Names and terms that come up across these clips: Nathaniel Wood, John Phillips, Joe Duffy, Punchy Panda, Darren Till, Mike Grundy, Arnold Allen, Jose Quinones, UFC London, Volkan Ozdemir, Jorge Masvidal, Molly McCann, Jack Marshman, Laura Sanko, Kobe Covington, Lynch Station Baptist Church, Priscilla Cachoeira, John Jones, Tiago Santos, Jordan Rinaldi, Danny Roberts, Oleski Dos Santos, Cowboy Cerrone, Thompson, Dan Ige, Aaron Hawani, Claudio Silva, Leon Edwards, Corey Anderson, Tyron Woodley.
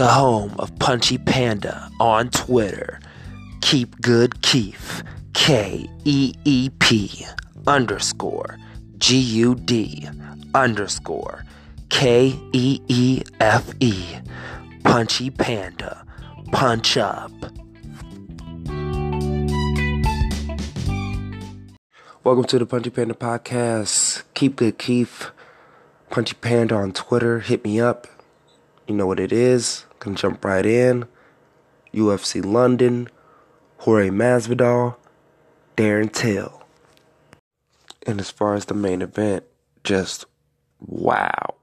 the home of Punchy Panda on Twitter. Keep Good Keef, KEEP_GUD_KEEFE. Punchy Panda, punch up. Welcome to the Punchy Panda Podcast. Keep Good Keef, Punchy Panda on Twitter. Hit me up. You know what it is. Can jump right in. UFC London, Jorge Masvidal, Darren Till. And as far as the main event, just wow.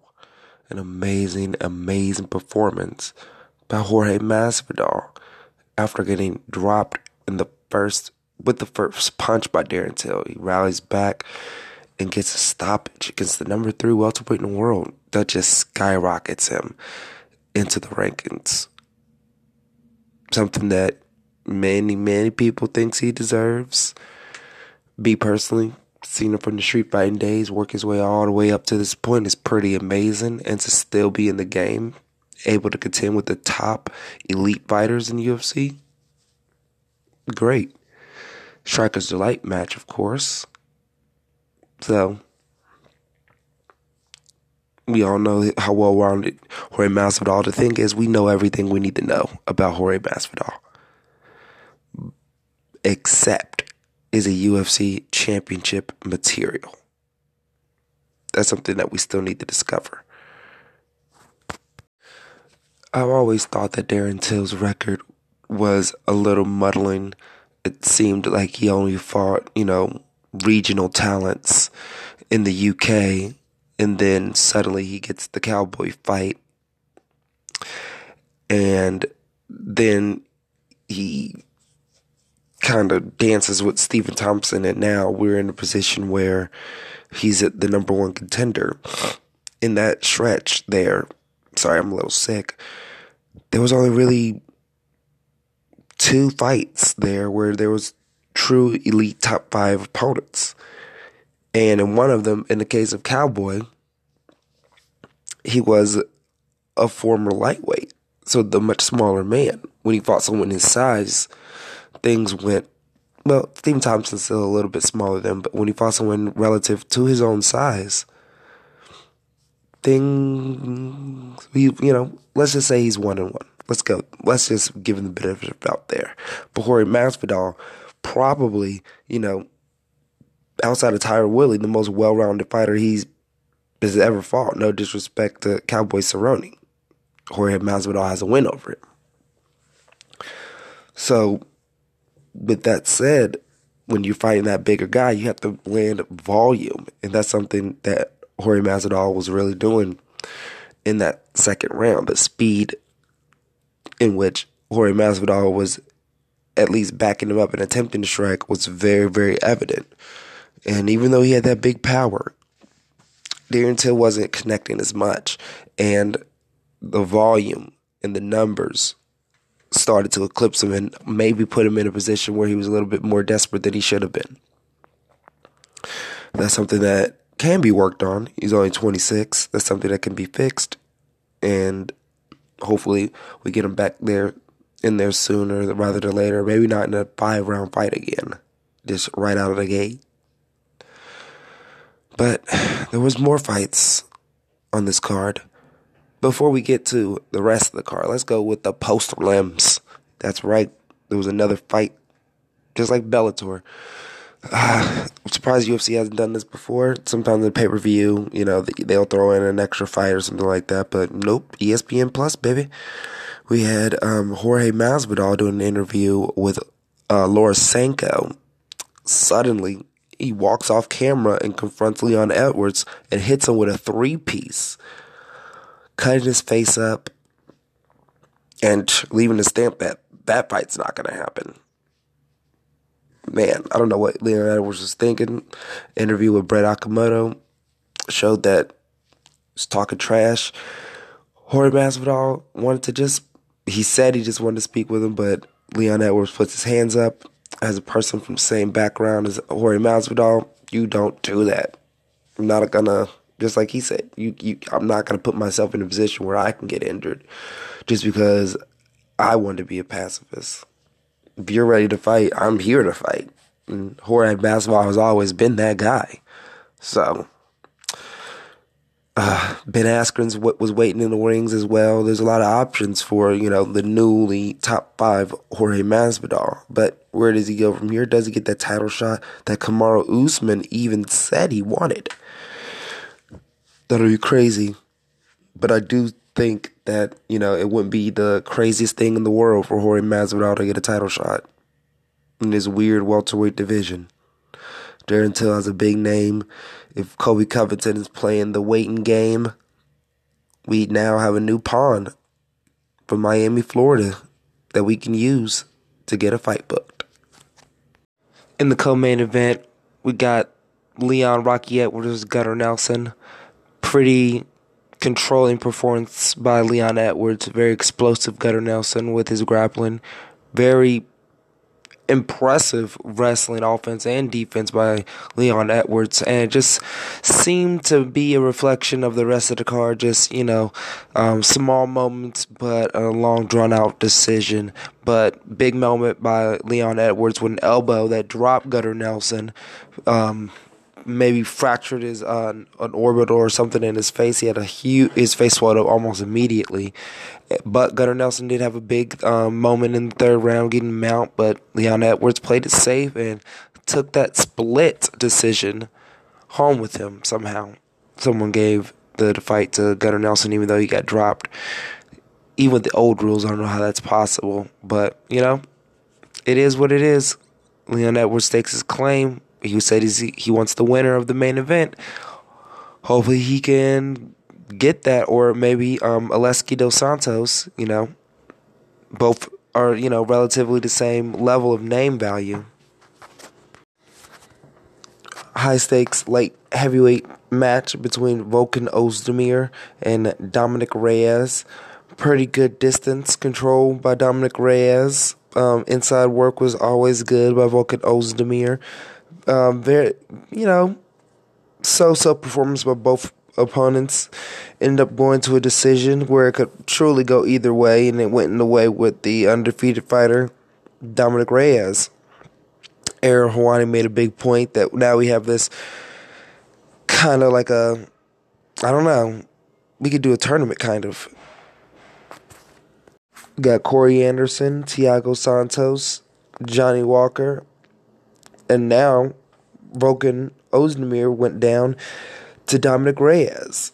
An amazing, amazing performance by Jorge Masvidal after getting dropped with the first punch by Darren Till. He rallies back and gets a stoppage against the number 3 welterweight in the world. That just skyrockets him into the rankings. Something that many, many people thinks he deserves. Me personally, seeing him from the street fighting days, work his way all the way up to this point is pretty amazing. And to still be in the game, able to contend with the top elite fighters in the UFC, great. Striker's Delight match, of course. So, we all know how well-rounded Jorge Masvidal. The thing is, we know everything we need to know about Jorge Masvidal. Except is a UFC championship material. That's something that we still need to discover. I've always thought that Darren Till's record was a little muddling. It seemed like he only fought, regional talents in the UK, and then suddenly he gets the cowboy fight, and then he kind of dances with Stephen Thompson, and now we're in a position where he's at the number 1 contender. In that stretch there, sorry, I'm a little sick, there was only really 2 fights there where there was true elite top 5 opponents. And in one of them, in the case of Cowboy, he was a former lightweight, so the much smaller man. When he fought someone his size, things went, well, Stephen Thompson's still a little bit smaller than, but when he fought someone relative to his own size, things, let's just say he's 1-1. Let's go. Let's just give him the benefit of the doubt there. But Jorge Masvidal, probably, outside of Tyron Woodley, the most well-rounded fighter he's has ever fought. No disrespect to Cowboy Cerrone. Jorge Masvidal has a win over him. So, with that said, when you're fighting that bigger guy, you have to land volume. And that's something that Jorge Masvidal was really doing in that second round. The speed in which Jorge Masvidal was at least backing him up and attempting to strike was very, very evident. And even though he had that big power, Darren Till wasn't connecting as much. And the volume and the numbers started to eclipse him and maybe put him in a position where he was a little bit more desperate than he should have been. That's something that can be worked on. He's only 26. That's something that can be fixed. And hopefully we get him back there, in there sooner rather than later. Maybe not in a 5-round fight again, just right out of the gate. But there was more fights on this card. Before we get to the rest of the card, let's go with the post limbs. That's right. There was another fight, just like Bellator. I'm surprised UFC hasn't done this before. Sometimes in pay-per-view, they'll throw in an extra fight or something like that. But nope, ESPN Plus, baby. We had Jorge Masvidal doing an interview with Laura Sanko. Suddenly, he walks off camera and confronts Leon Edwards and hits him with a 3-piece, cutting his face up and leaving a stamp that that fight's not going to happen. Man, I don't know what Leon Edwards was thinking. Interview with Brett Okamoto showed that he's talking trash. Jorge Masvidal wanted to just, he said he just wanted to speak with him, but Leon Edwards puts his hands up. As a person from the same background as Jorge Masvidal, you don't do that. I'm not going to Just like he said, I'm not going to put myself in a position where I can get injured just because I want to be a pacifist. If you're ready to fight, I'm here to fight. And Jorge Masvidal has always been that guy. So, Ben Askren's was waiting in the wings as well. There's a lot of options for, you know, the newly top 5 Jorge Masvidal. But where does he go from here? Does he get that title shot that Kamaru Usman even said he wanted? That'll be crazy. But I do think that, you know, it wouldn't be the craziest thing in the world for Jorge Masvidal to get a title shot in this weird welterweight division. Darren Till has a big name. If Kobe Covington is playing the waiting game, we now have a new pawn from Miami, Florida that we can use to get a fight booked. In the co-main event, we got Leon Rocky Edwards, Gunnar Nelson. Pretty controlling performance by Leon Edwards. Very explosive Gunnar Nelson with his grappling. Very impressive wrestling offense and defense by Leon Edwards. And it just seemed to be a reflection of the rest of the card. Just, you know, small moments, but a long, drawn-out decision. But big moment by Leon Edwards with an elbow that dropped Gunnar Nelson. Maybe fractured his an orbital or something in his face. He had his face swelled up almost immediately. But Gunnar Nelson did have a big moment in the third round getting him out, but Leon Edwards played it safe and took that split decision home with him somehow. Someone gave the fight to Gunnar Nelson even though he got dropped. Even with the old rules, I don't know how that's possible. But, you know, it is what it is. Leon Edwards stakes his claim. He said he wants the winner of the main event. Hopefully he can get that, or maybe Oleski Dos Santos, you know. Both are, you know, relatively the same level of name value. High stakes, light heavyweight match between Volkan Ozdemir and Dominic Reyes. Pretty good distance control by Dominic Reyes. Inside work was always good by Volkan Ozdemir. Very, you know, so-so performance by both opponents. Ended up going to a decision where it could truly go either way, and it went in the way with the undefeated fighter, Dominic Reyes. Aaron Hawani made a big point that now we have this kind of like a, I don't know, we could do a tournament kind of. We got Corey Anderson, Tiago Santos, Johnny Walker. And now, Volkan Ozdemir went down to Dominic Reyes.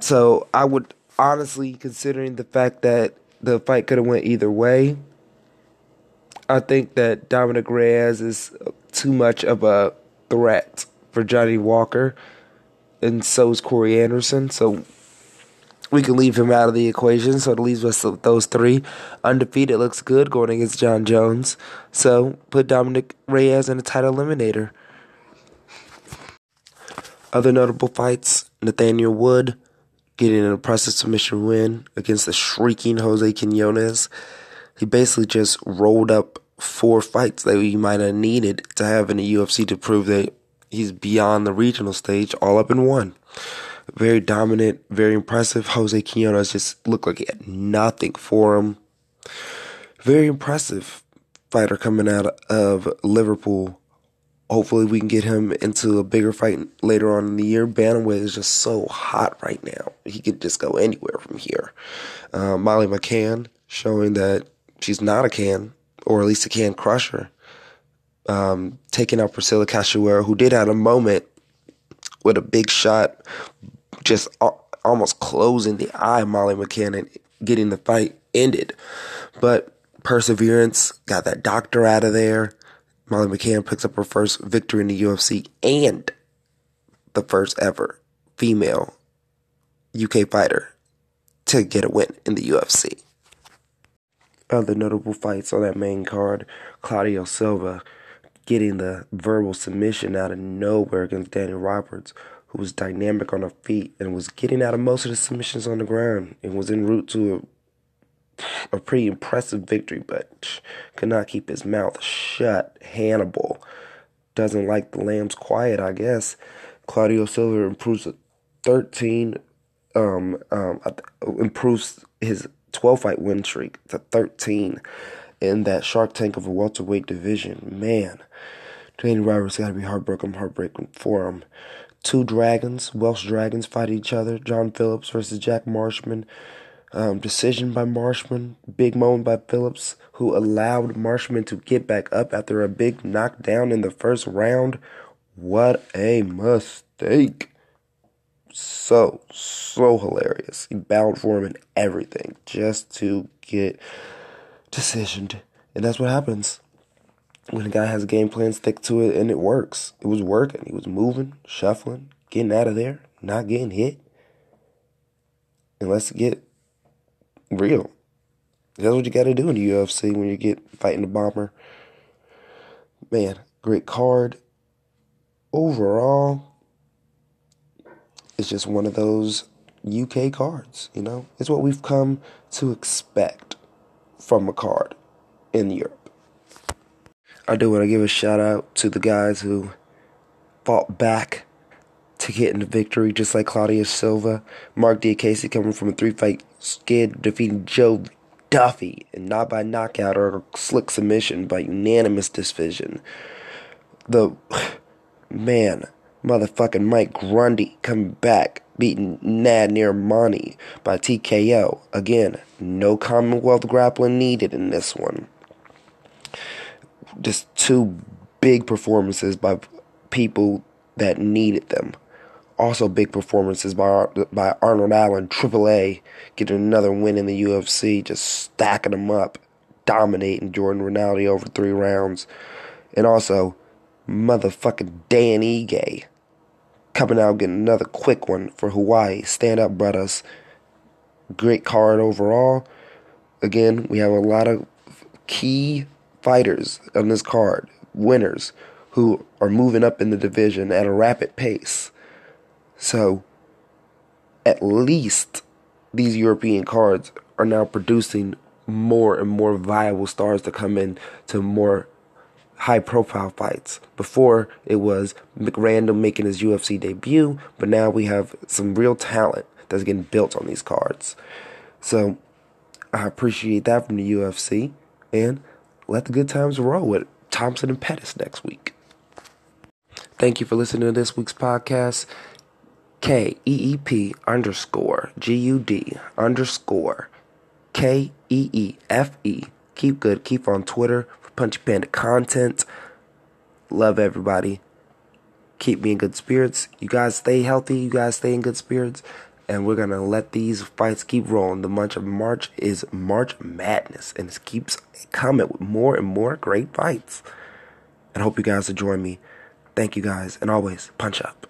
So I would honestly, considering the fact that the fight could have went either way, I think that Dominic Reyes is too much of a threat for Johnny Walker, and so is Corey Anderson. So we can leave him out of the equation. So it leaves us with those three. Undefeated looks good going against John Jones. So put Dominic Reyes in a title eliminator. Other notable fights. Nathaniel Wood getting an impressive submission win against the shrieking Jose Quinones. He basically just rolled up 4 fights that he might have needed to have in the UFC to prove that he's beyond the regional stage, all up in one. Very dominant, very impressive. Jose Quinones just looked like he had nothing for him. Very impressive fighter coming out of Liverpool. Hopefully we can get him into a bigger fight later on in the year. Bantamweight is just so hot right now. He could just go anywhere from here. Molly McCann showing that she's not a can, or at least a can crusher. Taking out Priscilla Cachoeira, who did have a moment with a big shot, just almost closing the eye of Molly McCann and getting the fight ended. But perseverance got that doctor out of there. Molly McCann picks up her first victory in the UFC and the first ever female UK fighter to get a win in the UFC. Other notable fights on that main card, Claudio Silva getting the verbal submission out of nowhere against Danny Roberts, who was dynamic on her feet and was getting out of most of the submissions on the ground and was en route to a pretty impressive victory, but could not keep his mouth shut. Hannibal doesn't like the lamb's quiet, I guess. Claudio Silva improves 13, improves his 12-fight win streak to 13 in that Shark Tank of a welterweight division. Man, Danny Roberts got to be heartbroken for him. Two dragons, Welsh dragons, fight each other. John Phillips versus Jack Marshman. Decision by Marshman. Big moment by Phillips, who allowed Marshman to get back up after a big knockdown in the first round. What a mistake. So hilarious. He bowed for him and everything just to get decisioned. And that's what happens when a guy has a game plan, stick to it, and it works. It was working. He was moving, shuffling, getting out of there, not getting hit. And let's get real. That's what you got to do in the UFC when you get fighting the bomber. Man, great card. Overall, it's just one of those UK cards, you know? It's what we've come to expect from a card in Europe. I do want to give a shout out to the guys who fought back to get into victory, just like Claudio Silva. Mark DiCasey coming from a 3-fight skid, defeating Joe Duffy, and not by knockout or slick submission, by unanimous decision. The man, motherfucking Mike Grundy coming back, beating Nad Nirmani by TKO. Again, no Commonwealth grappling needed in this one. Just two big performances by people that needed them. Also big performances by Arnold Allen, Triple A, getting another win in the UFC, just stacking them up, dominating Jordan Rinaldi over 3 rounds. And also, motherfucking Dan Ige coming out getting another quick one for Hawaii. Stand up, brothers. Great card overall. Again, we have a lot of key fighters on this card, winners, who are moving up in the division at a rapid pace. So, at least these European cards are now producing more and more viable stars to come in to more high-profile fights. Before, it was McRandom making his UFC debut, but now we have some real talent that's getting built on these cards. So, I appreciate that from the UFC, and let the good times roll with Thompson and Pettis next week. Thank you for listening to this week's podcast. KEEP_GUD_KEEFE. Keep good, keep on Twitter for Punchy Panda content. Love everybody. Keep me in good spirits. You guys stay healthy. You guys stay in good spirits. And we're going to let these fights keep rolling. The month of March is March Madness. And it keeps coming with more and more great fights. And I hope you guys will join me. Thank you guys. And always, punch up.